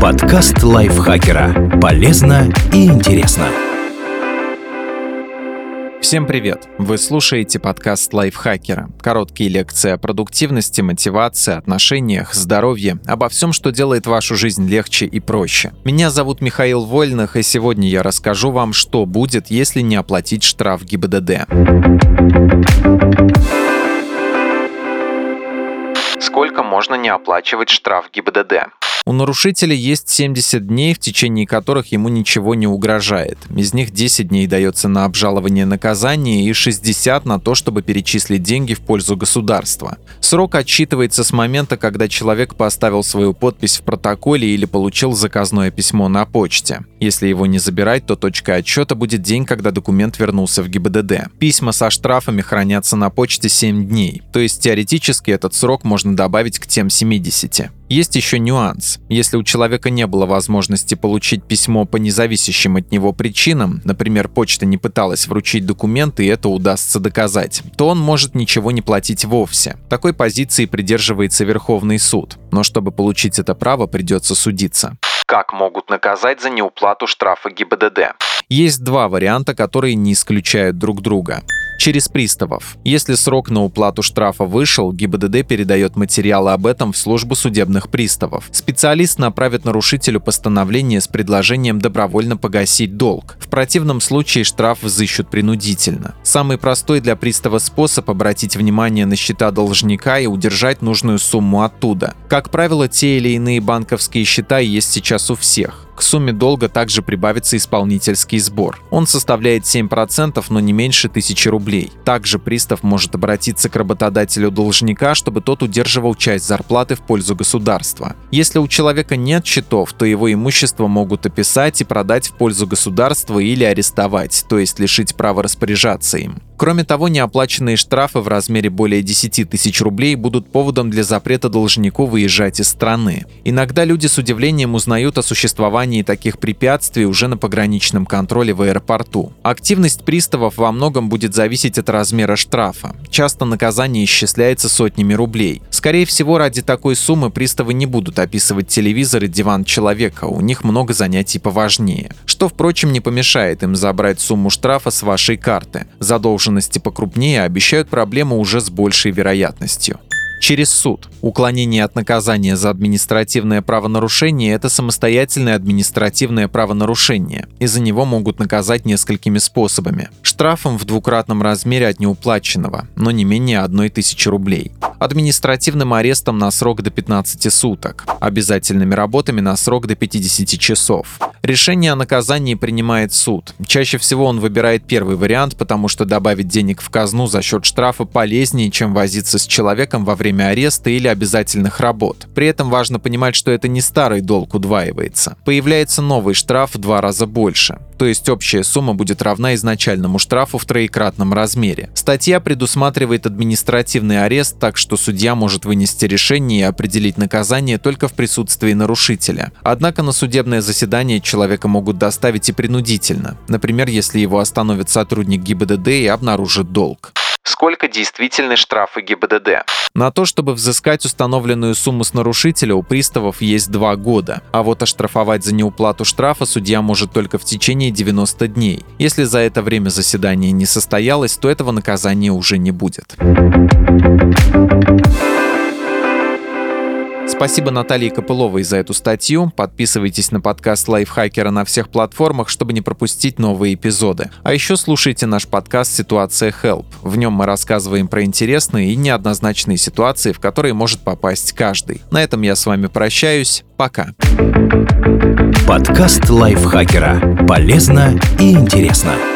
Подкаст Лайфхакера. Полезно и интересно. Всем привет! Вы слушаете подкаст Лайфхакера. Короткие лекции о продуктивности, мотивации, отношениях, здоровье, обо всем, что делает вашу жизнь легче и проще. Меня зовут Михаил Вольных, и сегодня я расскажу вам, что будет, если не оплатить штраф ГИБДД. Сколько можно не оплачивать штраф ГИБДД? У нарушителя есть 70 дней, в течение которых ему ничего не угрожает. Из них 10 дней дается на обжалование наказания и 60 на то, чтобы перечислить деньги в пользу государства. Срок отсчитывается с момента, когда человек поставил свою подпись в протоколе или получил заказное письмо на почте. Если его не забирать, то точкой отсчета будет день, когда документ вернулся в ГИБДД. Письма со штрафами хранятся на почте 7 дней, то есть теоретически этот срок можно добавить к тем 70. Есть еще нюанс. Если у человека не было возможности получить письмо по независящим от него причинам, например, почта не пыталась вручить документы и это удастся доказать, то он может ничего не платить вовсе. Такой позиции придерживается Верховный суд. Но чтобы получить это право, придется судиться. Как могут наказать за неуплату штрафа ГИБДД? Есть два варианта, которые не исключают друг друга. Через приставов. Если срок на уплату штрафа вышел, ГИБДД передает материалы об этом в службу судебных приставов. Специалист направит нарушителю постановление с предложением добровольно погасить долг. В противном случае штраф взыщут принудительно. Самый простой для пристава способ – обратить внимание на счета должника и удержать нужную сумму оттуда. Как правило, те или иные банковские счета есть сейчас у всех. К сумме долга также прибавится исполнительский сбор. Он составляет 7%, но не меньше 1000 рублей. Также пристав может обратиться к работодателю должника, чтобы тот удерживал часть зарплаты в пользу государства. Если у человека нет счетов, то его имущество могут описать и продать в пользу государства или арестовать, то есть лишить права распоряжаться им. Кроме того, неоплаченные штрафы в размере более 10 тысяч рублей будут поводом для запрета должнику выезжать из страны. Иногда люди с удивлением узнают о существовании таких препятствий уже на пограничном контроле в аэропорту. Активность приставов во многом будет зависеть от размера штрафа. Часто наказание исчисляется сотнями рублей. Скорее всего, ради такой суммы приставы не будут описывать телевизор и диван человека, у них много занятий поважнее. Что, впрочем, не помешает им забрать сумму штрафа с вашей карты. Задолженности покрупнее обещают проблему уже с большей вероятностью. Через суд. Уклонение от наказания за административное правонарушение – это самостоятельное административное правонарушение, и за него могут наказать несколькими способами. Штрафом в двукратном размере от неуплаченного, но не менее 1000 рублей. Административным арестом на срок до 15 суток. Обязательными работами на срок до 50 часов. Решение о наказании принимает суд. Чаще всего он выбирает первый вариант, потому что добавить денег в казну за счет штрафа полезнее, чем возиться с человеком во время ареста или обязательных работ. При этом важно понимать, что это не старый долг удваивается. Появляется новый штраф в 2 раза больше. То есть общая сумма будет равна изначальному штрафу в 3-кратном размере. Статья предусматривает административный арест, так что судья может вынести решение и определить наказание только в присутствии нарушителя. Однако на судебное заседание человека могут доставить и принудительно. Например, если его остановит сотрудник ГИБДД и обнаружит долг. Сколько действительны штрафы ГИБДД? На то, чтобы взыскать установленную сумму с нарушителя, у приставов есть 2 года. А вот оштрафовать за неуплату штрафа судья может только в течение 90 дней. Если за это время заседание не состоялось, то этого наказания уже не будет. Спасибо Наталье Копыловой за эту статью. Подписывайтесь на подкаст Лайфхакера на всех платформах, чтобы не пропустить новые эпизоды. А еще слушайте наш подкаст «Ситуация Help». В нем мы рассказываем про интересные и неоднозначные ситуации, в которые может попасть каждый. На этом я с вами прощаюсь. Пока. Подкаст Лайфхакера. Полезно и интересно.